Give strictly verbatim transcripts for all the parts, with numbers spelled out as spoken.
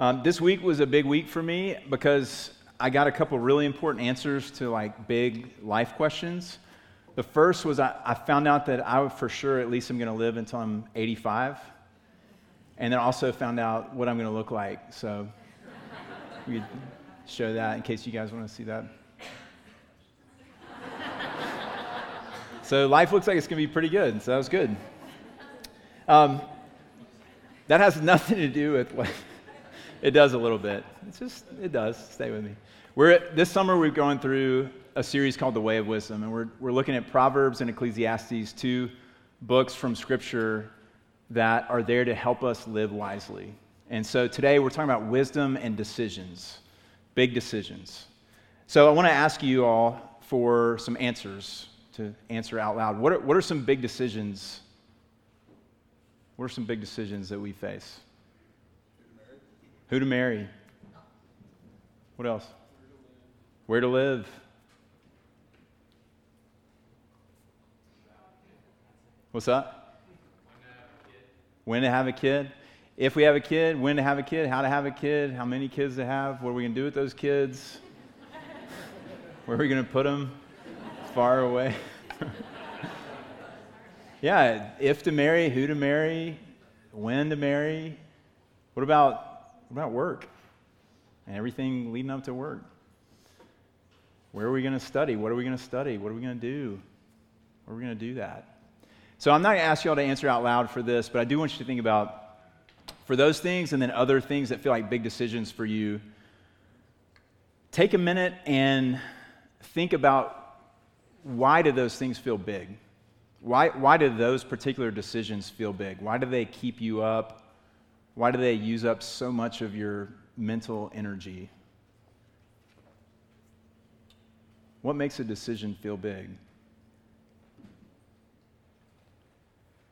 Um, this week was a big week for me because I got a couple really important answers to like big life questions. The first was I, I found out that I would for sure at least I'm going to live until I'm eighty-five, and then also found out what I'm going to look like. So we could show that in case you guys want to see that. So life looks like it's going to be pretty good, so that was good. Um, that has nothing to do with what it does a little bit. It's just, it does. Stay with me. We're This summer we've gone through a series called The Way of Wisdom, and we're we're looking at Proverbs and Ecclesiastes, two books from Scripture that are there to help us live wisely. And so today we're talking about wisdom and decisions, big decisions. So I want to ask you all for some answers. To answer out loud, what are, what are some big decisions? What are some big decisions that we face? Who to marry? Who to marry? What else? Where to live? Where to live? What's that? When to have a kid? When to have a kid? If we have a kid, when to have a kid? How to have a kid? How many kids to have? What are we gonna do with those kids? Where are we gonna put them? Far away. Yeah, if to marry, who to marry, when to marry. What about what about work and everything leading up to work? Where are we going to study? What are we going to study? What are we going to do? How are we going to do that? So I'm not going to ask you all to answer out loud for this, but I do want you to think about for those things and then other things that feel like big decisions for you. Take a minute and think about why do those things feel big? Why why do those particular decisions feel big? Why do they keep you up? Why do they use up so much of your mental energy? What makes a decision feel big?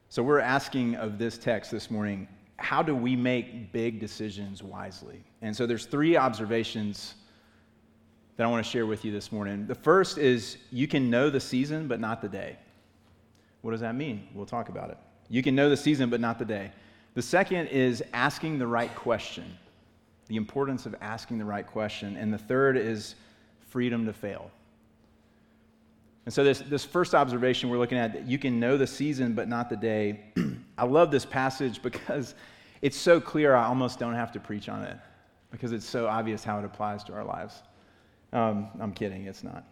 So we're asking of this text this morning, how do we make big decisions wisely? And so there's three observations that I want to share with you this morning. The first is you can know the season, but not the day. What does that mean? We'll talk about it. You can know the season, but not the day. The second is asking the right question, the importance of asking the right question. And the third is freedom to fail. And so this, this first observation we're looking at, that you can know the season, but not the day. I love this passage because it's so clear I almost don't have to preach on it because it's so obvious how it applies to our lives. Um, I'm kidding, it's not.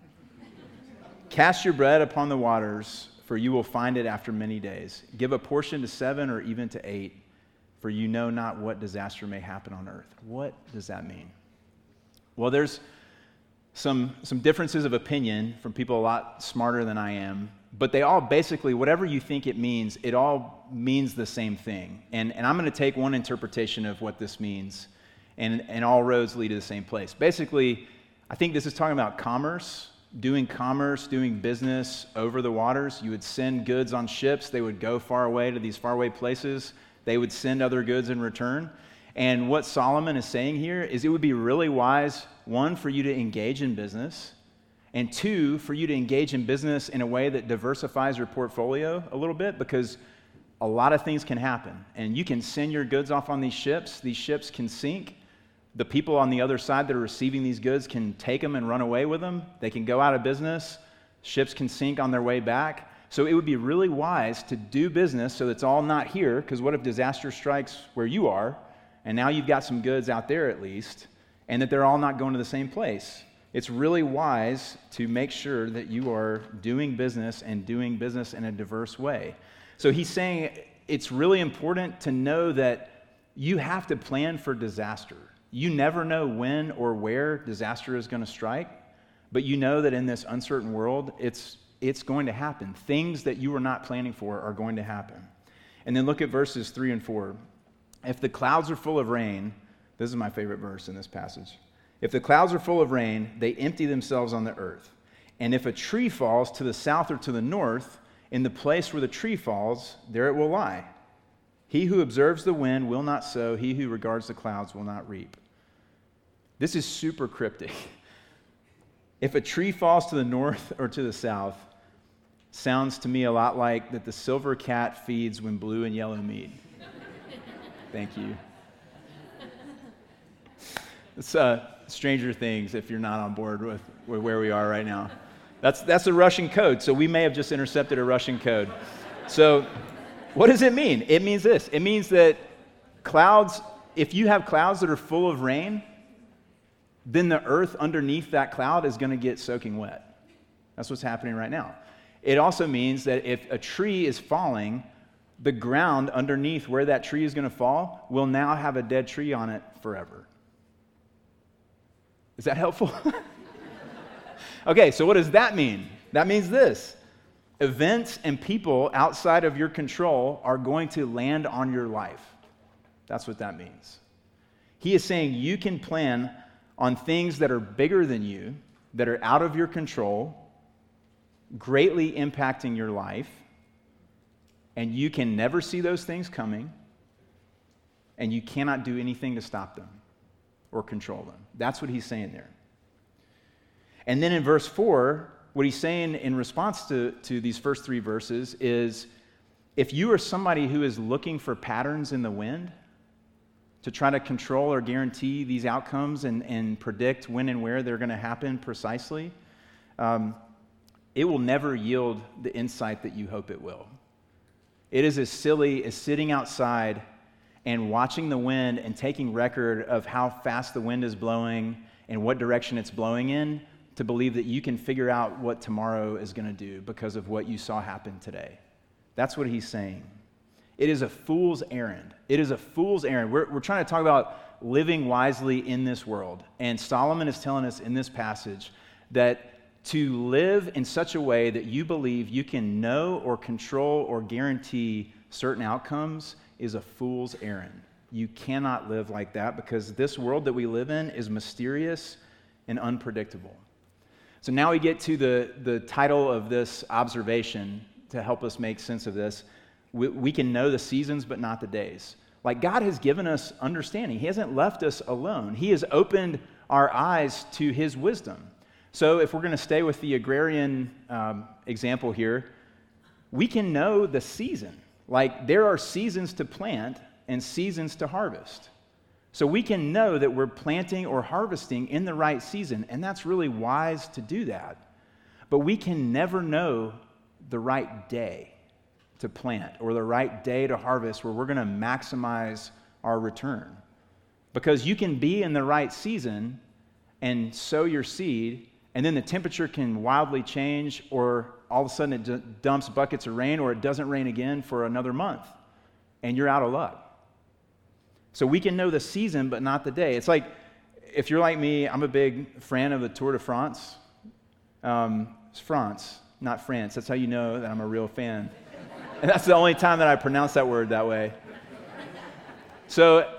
Cast your bread upon the waters, for you will find it after many days. Give a portion to seven or even to eight, for you know not what disaster may happen on earth. What does that mean? Well, there's some some differences of opinion from people a lot smarter than I am, but they all basically, whatever you think it means, it all means the same thing. And, and I'm going to take one interpretation of what this means, and, and all roads lead to the same place. Basically, I think this is talking about commerce, doing commerce, doing business over the waters. You would send goods on ships. They would go far away to these faraway places. They would send other goods in return. And what Solomon is saying here is it would be really wise, one, for you to engage in business, and two, for you to engage in business in a way that diversifies your portfolio a little bit, because a lot of things can happen. And you can send your goods off on these ships. These ships can sink. The people on the other side that are receiving these goods can take them and run away with them. They can go out of business. Ships can sink on their way back. So it would be really wise to do business so it's all not here, because what if disaster strikes where you are, and now you've got some goods out there at least, and that they're all not going to the same place? It's really wise to make sure that you are doing business and doing business in a diverse way. So he's saying it's really important to know that you have to plan for disaster. You never know when or where disaster is going to strike, but you know that in this uncertain world, it's it's going to happen. Things that you were not planning for are going to happen. And then look at verses three and four. If the clouds are full of rain, this is my favorite verse in this passage. If the clouds are full of rain, they empty themselves on the earth. And if a tree falls to the south or to the north, in the place where the tree falls, there it will lie. He who observes the wind will not sow. He who regards the clouds will not reap. This is super cryptic. If a tree falls to the north or to the south, sounds to me a lot like that the silver cat feeds when blue and yellow meet. Thank you. It's uh, Stranger Things, if you're not on board with where we are right now. That's that's a Russian code, so we may have just intercepted a Russian code. So what does it mean? It means this. It means that clouds, if you have clouds that are full of rain, then the earth underneath that cloud is going to get soaking wet. That's what's happening right now. It also means that if a tree is falling, the ground underneath where that tree is going to fall will now have a dead tree on it forever. Is that helpful? Okay, so what does that mean? That means this. Events and people outside of your control are going to land on your life. That's what that means. He is saying you can plan on things that are bigger than you, that are out of your control, greatly impacting your life, and you can never see those things coming, and you cannot do anything to stop them or control them. That's what he's saying there. And then in verse four, what he's saying in response to, to these first three verses is, if you are somebody who is looking for patterns in the wind to try to control or guarantee these outcomes and, and predict when and where they're going to happen precisely, um, it will never yield the insight that you hope it will. It is as silly as sitting outside and watching the wind and taking record of how fast the wind is blowing and what direction it's blowing in to believe that you can figure out what tomorrow is going to do because of what you saw happen today. That's what he's saying. It is a fool's errand. It is a fool's errand. We're, we're trying to talk about living wisely in this world. And Solomon is telling us in this passage that to live in such a way that you believe you can know or control or guarantee certain outcomes is a fool's errand. You cannot live like that because this world that we live in is mysterious and unpredictable. So now we get to the, the title of this observation to help us make sense of this. We, we can know the seasons, but not the days. Like, God has given us understanding. He hasn't left us alone. He has opened our eyes to his wisdom. So if we're going to stay with the agrarian um, example here, we can know the season. Like, there are seasons to plant and seasons to harvest. So we can know that we're planting or harvesting in the right season, and that's really wise to do that. But we can never know the right day to plant or the right day to harvest where we're going to maximize our return. Because you can be in the right season and sow your seed, and then the temperature can wildly change, or all of a sudden it d- dumps buckets of rain, or it doesn't rain again for another month, and you're out of luck. So we can know the season, but not the day. It's like, if you're like me, I'm a big fan of the Tour de France. Um, it's France, not France. That's how you know that I'm a real fan. And that's the only time that I pronounce that word that way. So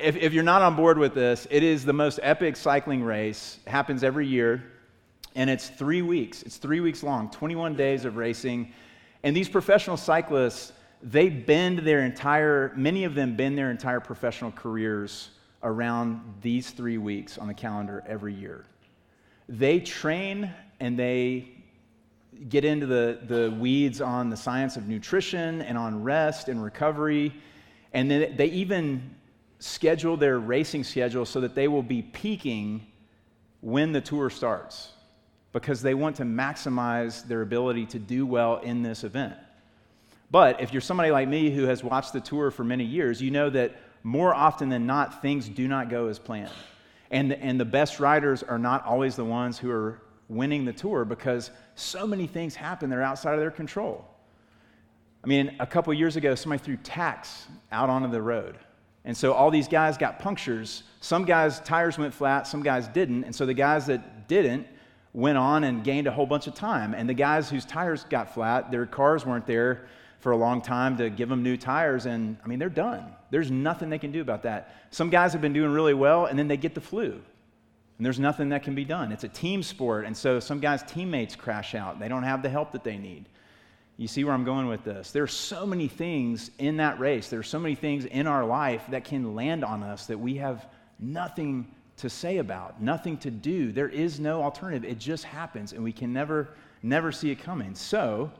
if, if you're not on board with this, it is the most epic cycling race. It happens every year. And it's three weeks. It's three weeks long, twenty-one days of racing. And these professional cyclists, they bend their entire, many of them bend their entire professional careers around these three weeks on the calendar every year. They train and they get into the, the weeds on the science of nutrition and on rest and recovery. And then they even schedule their racing schedule so that they will be peaking when the tour starts, because they want to maximize their ability to do well in this event. But if you're somebody like me who has watched the tour for many years, you know that more often than not, things do not go as planned. And the, and the best riders are not always the ones who are winning the tour because so many things happen that are outside of their control. I mean, a couple years ago, somebody threw tacks out onto the road. And so all these guys got punctures. Some guys' tires went flat, some guys didn't. And so the guys that didn't went on and gained a whole bunch of time. And the guys whose tires got flat, their cars weren't there for a long time to give them new tires, and I mean, they're done. There's nothing they can do about that. Some guys have been doing really well, and then they get the flu, and there's nothing that can be done. It's a team sport, and so some guys' teammates crash out. They don't have the help that they need. You see where I'm going with this? There are so many things in that race. There are so many things in our life that can land on us that we have nothing to say about, nothing to do. There is no alternative. It just happens, and we can never, never see it coming. So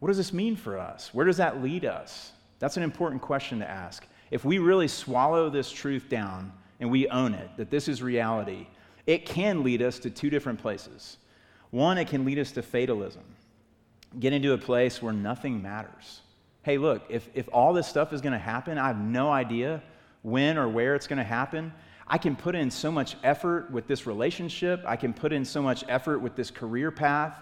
what does this mean for us? Where does that lead us? That's an important question to ask. If we really swallow this truth down and we own it, that this is reality, it can lead us to two different places. One, it can lead us to fatalism, get into a place where nothing matters. Hey, look, if, if all this stuff is going to happen, I have no idea when or where it's going to happen. I can put in so much effort with this relationship. I can put in so much effort with this career path,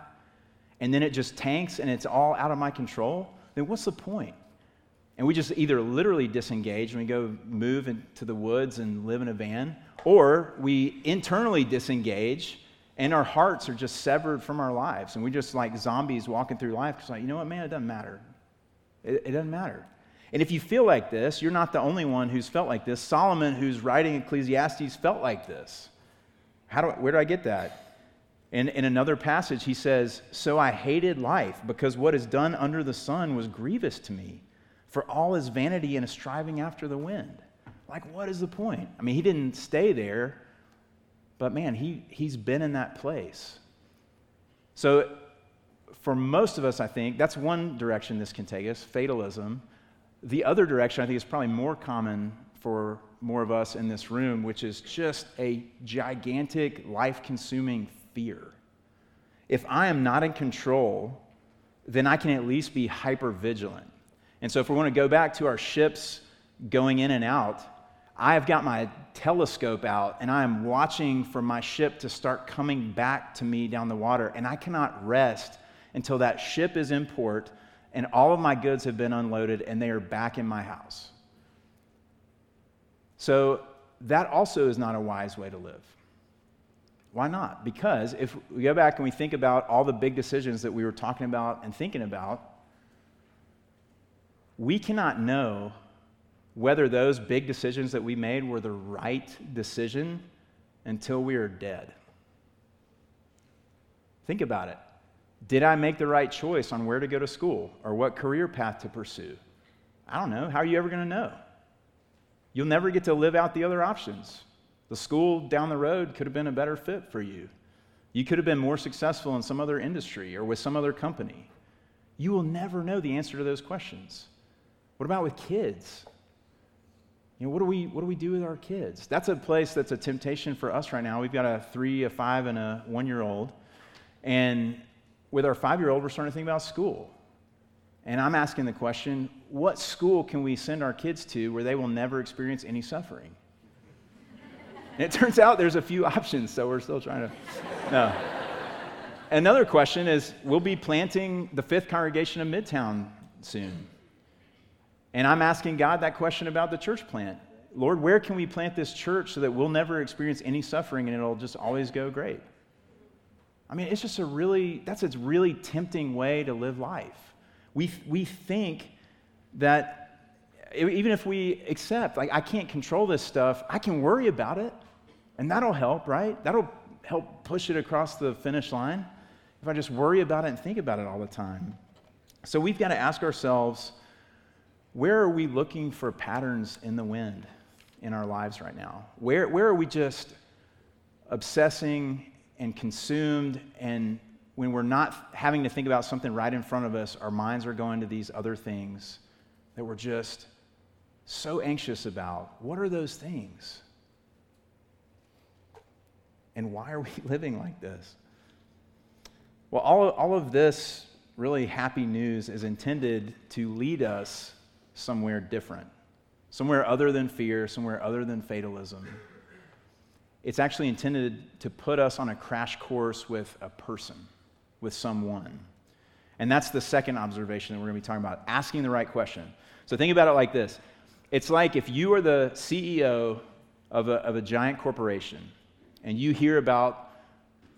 and then it just tanks and it's all out of my control. Then what's the point? And we just either literally disengage and we go move into the woods and live in a van, or we internally disengage and our hearts are just severed from our lives. And we're just like zombies walking through life. It's like, you know what, man, it doesn't matter. It, it doesn't matter. And if you feel like this, you're not the only one who's felt like this. Solomon, who's writing Ecclesiastes, felt like this. How do I, where do I get that? In, in another passage, he says, "So I hated life, because what is done under the sun was grievous to me, for all is vanity and a striving after the wind." Like, what is the point? I mean, he didn't stay there, but man, he, he's been in that place. So for most of us, I think, that's one direction this can take us, fatalism. The other direction, I think, is probably more common for more of us in this room, which is just a gigantic, life-consuming fear. If I am not in control, then I can at least be hyper-vigilant. And so if we want to go back to our ships going in and out, I've got my telescope out, and I am watching for my ship to start coming back to me down the water, and I cannot rest until that ship is in port and all of my goods have been unloaded, and they are back in my house. So that also is not a wise way to live. Why not? Because if we go back and we think about all the big decisions that we were talking about and thinking about, we cannot know whether those big decisions that we made were the right decision until we are dead. Think about it. Did I make the right choice on where to go to school or what career path to pursue? I don't know. How are you ever going to know? You'll never get to live out the other options. The school down the road could have been a better fit for you. You could have been more successful in some other industry or with some other company. You will never know the answer to those questions. What about with kids? You know, what do we what do we do with our kids? That's a place that's a temptation for us right now. We've got a three, a five, and a one-year-old, and with our five-year-old, we're starting to think about school. And I'm asking the question, what school can we send our kids to where they will never experience any suffering? And it turns out there's a few options, so we're still trying to, no. Another question is, we'll be planting the fifth congregation of Midtown soon. And I'm asking God that question about the church plant. Lord, where can we plant this church so that we'll never experience any suffering and it'll just always go great? I mean, it's just a really, that's a really tempting way to live life. We we think that even if we accept, like, I can't control this stuff, I can worry about it, and that'll help, right? That'll help push it across the finish line if I just worry about it and think about it all the time. So we've got to ask ourselves, where are we looking for patterns in the wind in our lives right now? Where where are we just obsessing and consumed, and when we're not having to think about something right in front of us, our minds are going to these other things that we're just so anxious about? What are those things? And why are we living like this? Well, all of, all of this really happy news is intended to lead us somewhere different, somewhere other than fear, somewhere other than fatalism. It's actually intended to put us on a crash course with a person, with someone. And that's the second observation that we're going to be talking about, asking the right question. So think about it like this. It's like if you are the C E O of a, of a giant corporation and you hear about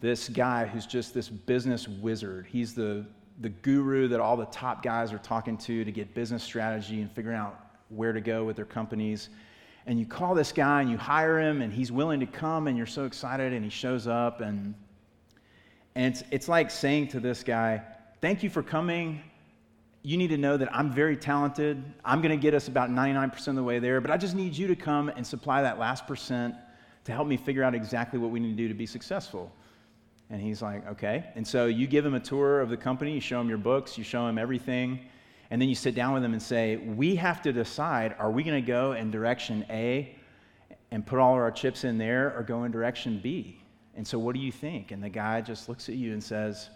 this guy who's just this business wizard. He's the, the guru that all the top guys are talking to to get business strategy and figuring out where to go with their companies. And you call this guy and you hire him and he's willing to come and you're so excited and he shows up. And, and it's, it's like saying to this guy, thank you for coming. You need to know that I'm very talented. I'm going to get us about ninety-nine percent of the way there, but I just need you to come and supply that last percent to help me figure out exactly what we need to do to be successful. And he's like, okay. And so you give him a tour of the company, you show him your books, you show him everything. And then you sit down with them and say, we have to decide, are we going to go in direction A and put all of our chips in there or go in direction B. And so what do you think? And the guy just looks at you and says,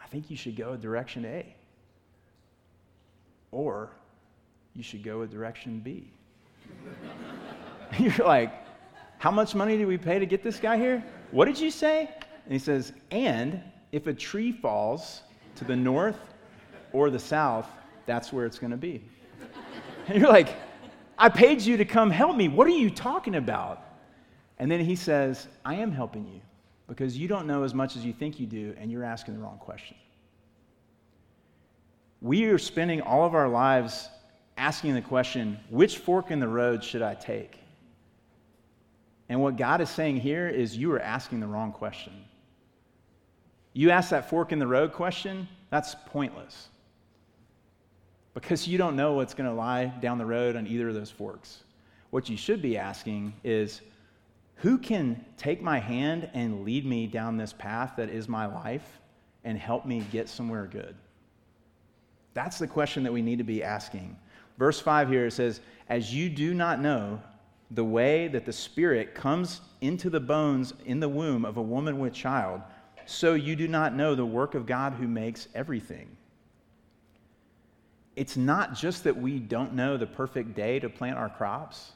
I think you should go in direction A. Or you should go in direction B. You're like, how much money did we pay to get this guy here? What did you say? And he says, and if a tree falls to the north or the south, that's where it's going to be. And you're like, I paid you to come help me. What are you talking about? And then he says, I am helping you because you don't know as much as you think you do, and you're asking the wrong question. We are spending all of our lives asking the question, which fork in the road should I take? And what God is saying here is you are asking the wrong question. You ask that fork in the road question, that's pointless, because you don't know what's going to lie down the road on either of those forks. What you should be asking is, who can take my hand and lead me down this path that is my life and help me get somewhere good? That's the question that we need to be asking. Verse five here, it says, as you do not know the way that the Spirit comes into the bones in the womb of a woman with child, so you do not know the work of God who makes everything. It's not just that we don't know the perfect day to plant our crops.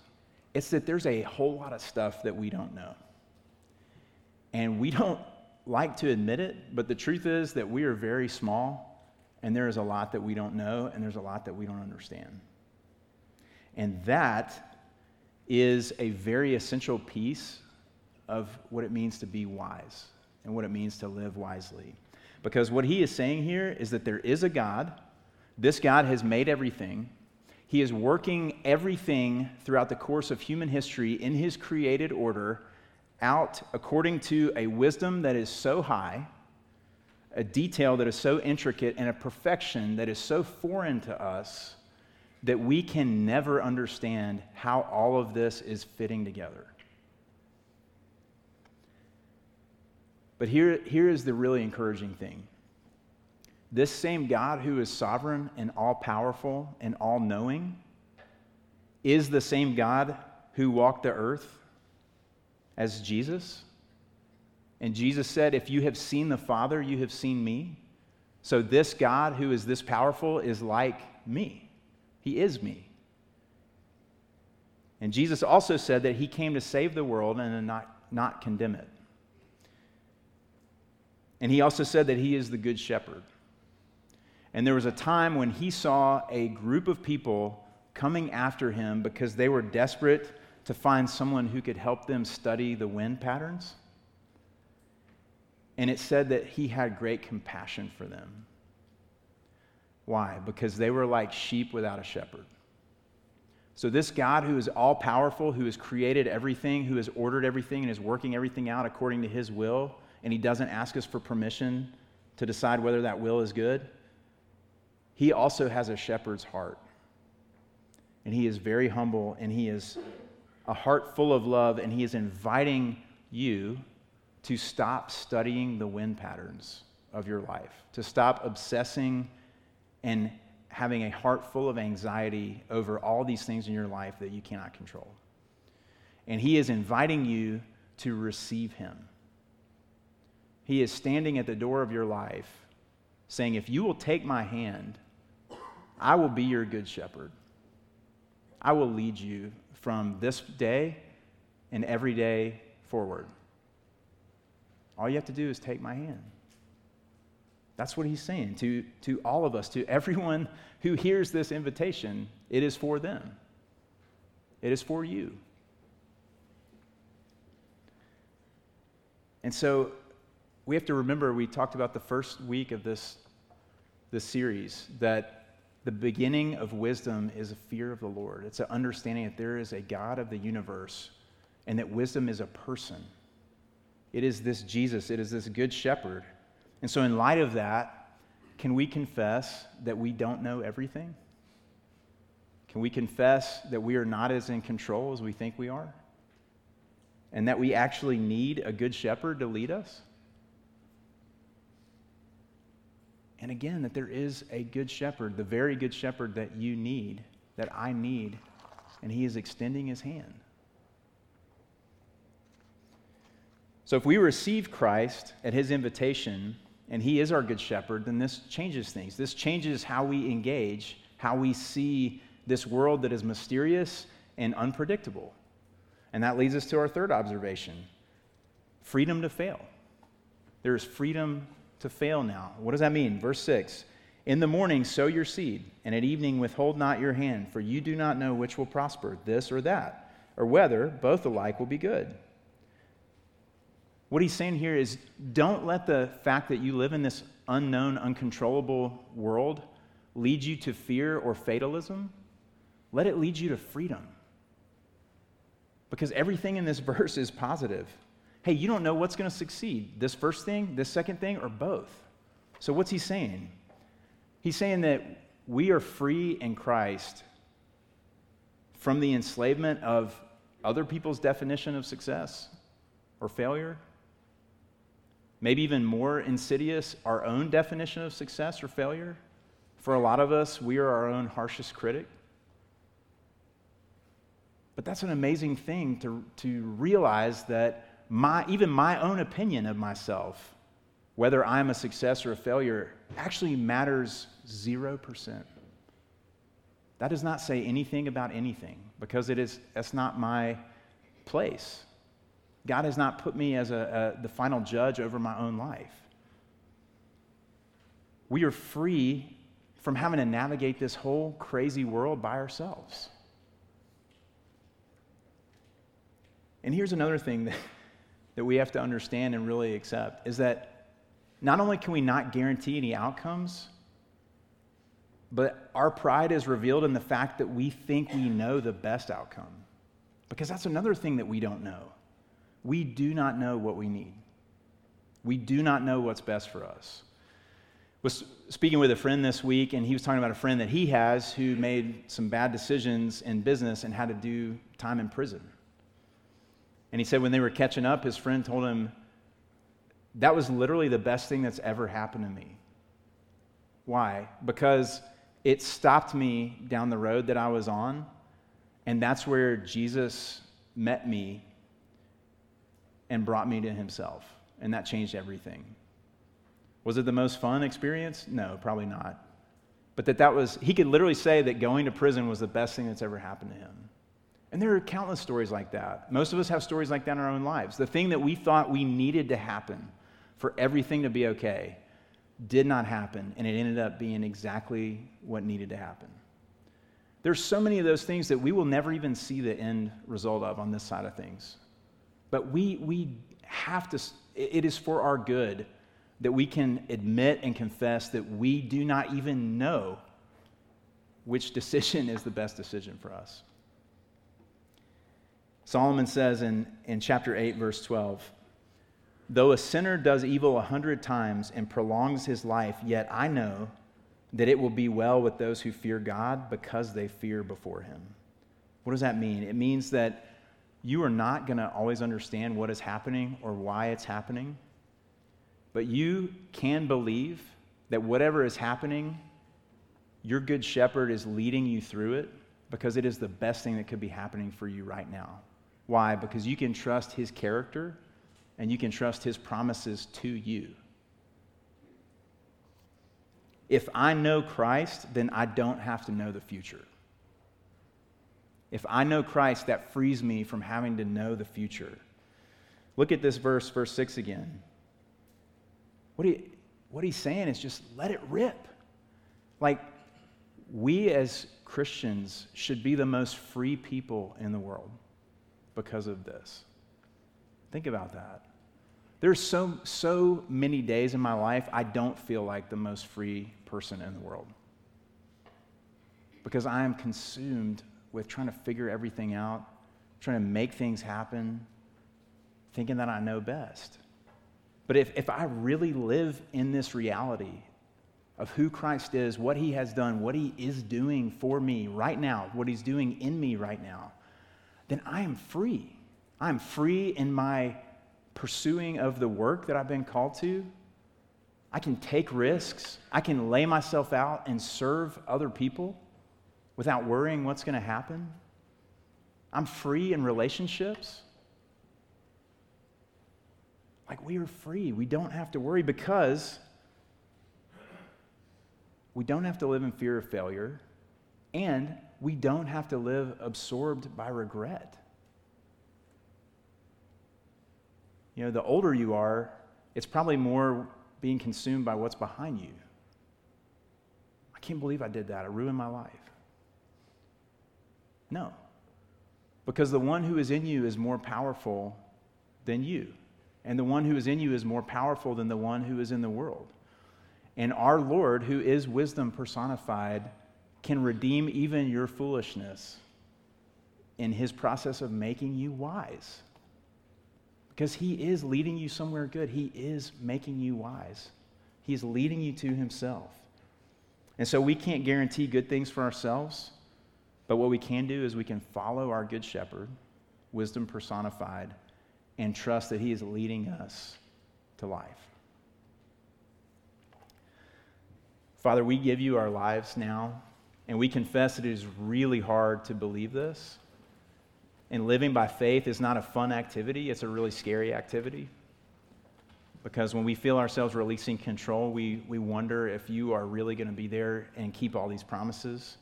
It's that there's a whole lot of stuff that we don't know. And we don't like to admit it, but the truth is that we are very small, and there is a lot that we don't know, and there's a lot that we don't understand. And that is a very essential piece of what it means to be wise and what it means to live wisely. Because what he is saying here is that there is a God. This God has made everything. He is working everything throughout the course of human history in his created order out according to a wisdom that is so high, a detail that is so intricate, and a perfection that is so foreign to us that we can never understand how all of this is fitting together. But here, here is the really encouraging thing. This same God who is sovereign and all-powerful and all-knowing is the same God who walked the earth as Jesus. And Jesus said, if you have seen the Father, you have seen me. So this God who is this powerful is like me. He is me. And Jesus also said that he came to save the world and not, not condemn it. And he also said that he is the good shepherd. And there was a time when he saw a group of people coming after him because they were desperate to find someone who could help them study the wind patterns. And it said that he had great compassion for them. Why? Because they were like sheep without a shepherd. So this God who is all-powerful, who has created everything, who has ordered everything and is working everything out according to his will, and he doesn't ask us for permission to decide whether that will is good, he also has a shepherd's heart, and he is very humble, and he is a heart full of love, and he is inviting you to stop studying the wind patterns of your life, to stop obsessing and having a heart full of anxiety over all these things in your life that you cannot control. And he is inviting you to receive him. He is standing at the door of your life saying, if you will take my hand, I will be your good shepherd. I will lead you from this day and every day forward. All you have to do is take my hand. That's what he's saying to, to all of us, to everyone who hears this invitation. It is for them. It is for you. And so we have to remember, we talked about the first week of this, this series, that the beginning of wisdom is a fear of the Lord. It's an understanding that there is a God of the universe and that wisdom is a person. It is this Jesus. It is this good shepherd. And so in light of that, can we confess that we don't know everything? Can we confess that we are not as in control as we think we are? And that we actually need a good shepherd to lead us? And again, that there is a good shepherd, the very good shepherd that you need, that I need, and he is extending his hand. So if we receive Christ at his invitation, and he is our good shepherd, then this changes things. This changes how we engage, how we see this world that is mysterious and unpredictable. And that leads us to our third observation, freedom to fail. There is freedom to fail now. What does that mean? Verse six, in the morning sow your seed, and at evening withhold not your hand, for you do not know which will prosper, this or that, or whether both alike will be good. What he's saying here is don't let the fact that you live in this unknown, uncontrollable world lead you to fear or fatalism. Let it lead you to freedom. Because everything in this verse is positive. Hey, you don't know what's going to succeed, this first thing, this second thing, or both. So what's he saying? He's saying that we are free in Christ from the enslavement of other people's definition of success or failure. Maybe even more insidious, our own definition of success or failure. For a lot of us, we are our own harshest critic. But that's an amazing thing to, to realize that my even my own opinion of myself, whether I'm a success or a failure, actually matters zero percent. That does not say anything about anything because it is that's not my place. God has not put me as a, a, the final judge over my own life. We are free from having to navigate this whole crazy world by ourselves. And here's another thing that, that we have to understand and really accept, is that not only can we not guarantee any outcomes, but our pride is revealed in the fact that we think we know the best outcome. Because that's another thing that we don't know. We do not know what we need. We do not know what's best for us. I was speaking with a friend this week, and he was talking about a friend that he has who made some bad decisions in business and had to do time in prison. And he said when they were catching up, his friend told him, that was literally the best thing that's ever happened to me. Why? Because it stopped me down the road that I was on, and that's where Jesus met me and brought me to himself, and that changed everything. Was it the most fun experience? No, probably not. But that that was, he could literally say that going to prison was the best thing that's ever happened to him. And there are countless stories like that. Most of us have stories like that in our own lives. The thing that we thought we needed to happen for everything to be okay did not happen, and it ended up being exactly what needed to happen. There's so many of those things that we will never even see the end result of on this side of things. But we we have to, it is for our good that we can admit and confess that we do not even know which decision is the best decision for us. Solomon says in, in chapter eight, verse twelve, though a sinner does evil a hundred times and prolongs his life, yet I know that it will be well with those who fear God because they fear before him. What does that mean? It means that you are not going to always understand what is happening or why it's happening, but you can believe that whatever is happening, your good shepherd is leading you through it because it is the best thing that could be happening for you right now. Why? Because you can trust his character and you can trust his promises to you. If I know Christ, then I don't have to know the future. If I know Christ, that frees me from having to know the future. Look at this verse, verse six again. What he, what he's saying is just let it rip. Like, we as Christians should be the most free people in the world because of this. Think about that. There's so, so many days in my life I don't feel like the most free person in the world because I am consumed with trying to figure everything out, trying to make things happen, thinking that I know best. But if, if I really live in this reality of who Christ is, what he has done, what he is doing for me right now, what he's doing in me right now, then I am free. I'm free in my pursuing of the work that I've been called to. I can take risks. I can lay myself out and serve other people without worrying what's going to happen. I'm free in relationships. Like, we are free. We don't have to worry because we don't have to live in fear of failure, and we don't have to live absorbed by regret. You know, the older you are, it's probably more being consumed by what's behind you. I can't believe I did that. I ruined my life. No, because the one who is in you is more powerful than you, and the one who is in you is more powerful than the one who is in the world. And our Lord, who is wisdom personified, can redeem even your foolishness in his process of making you wise, because he is leading you somewhere good. He is making you wise. He's leading you to himself. And so we can't guarantee good things for ourselves, but what we can do is we can follow our good shepherd, wisdom personified, and trust that he is leading us to life. Father, we give you our lives now, and we confess that it is really hard to believe this. And living by faith is not a fun activity, it's a really scary activity. Because when we feel ourselves releasing control, we, we wonder if you are really going to be there and keep all these promises.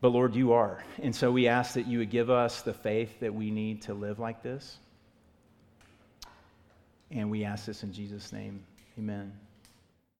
But Lord, you are. And so we ask that you would give us the faith that we need to live like this. And we ask this in Jesus' name. Amen.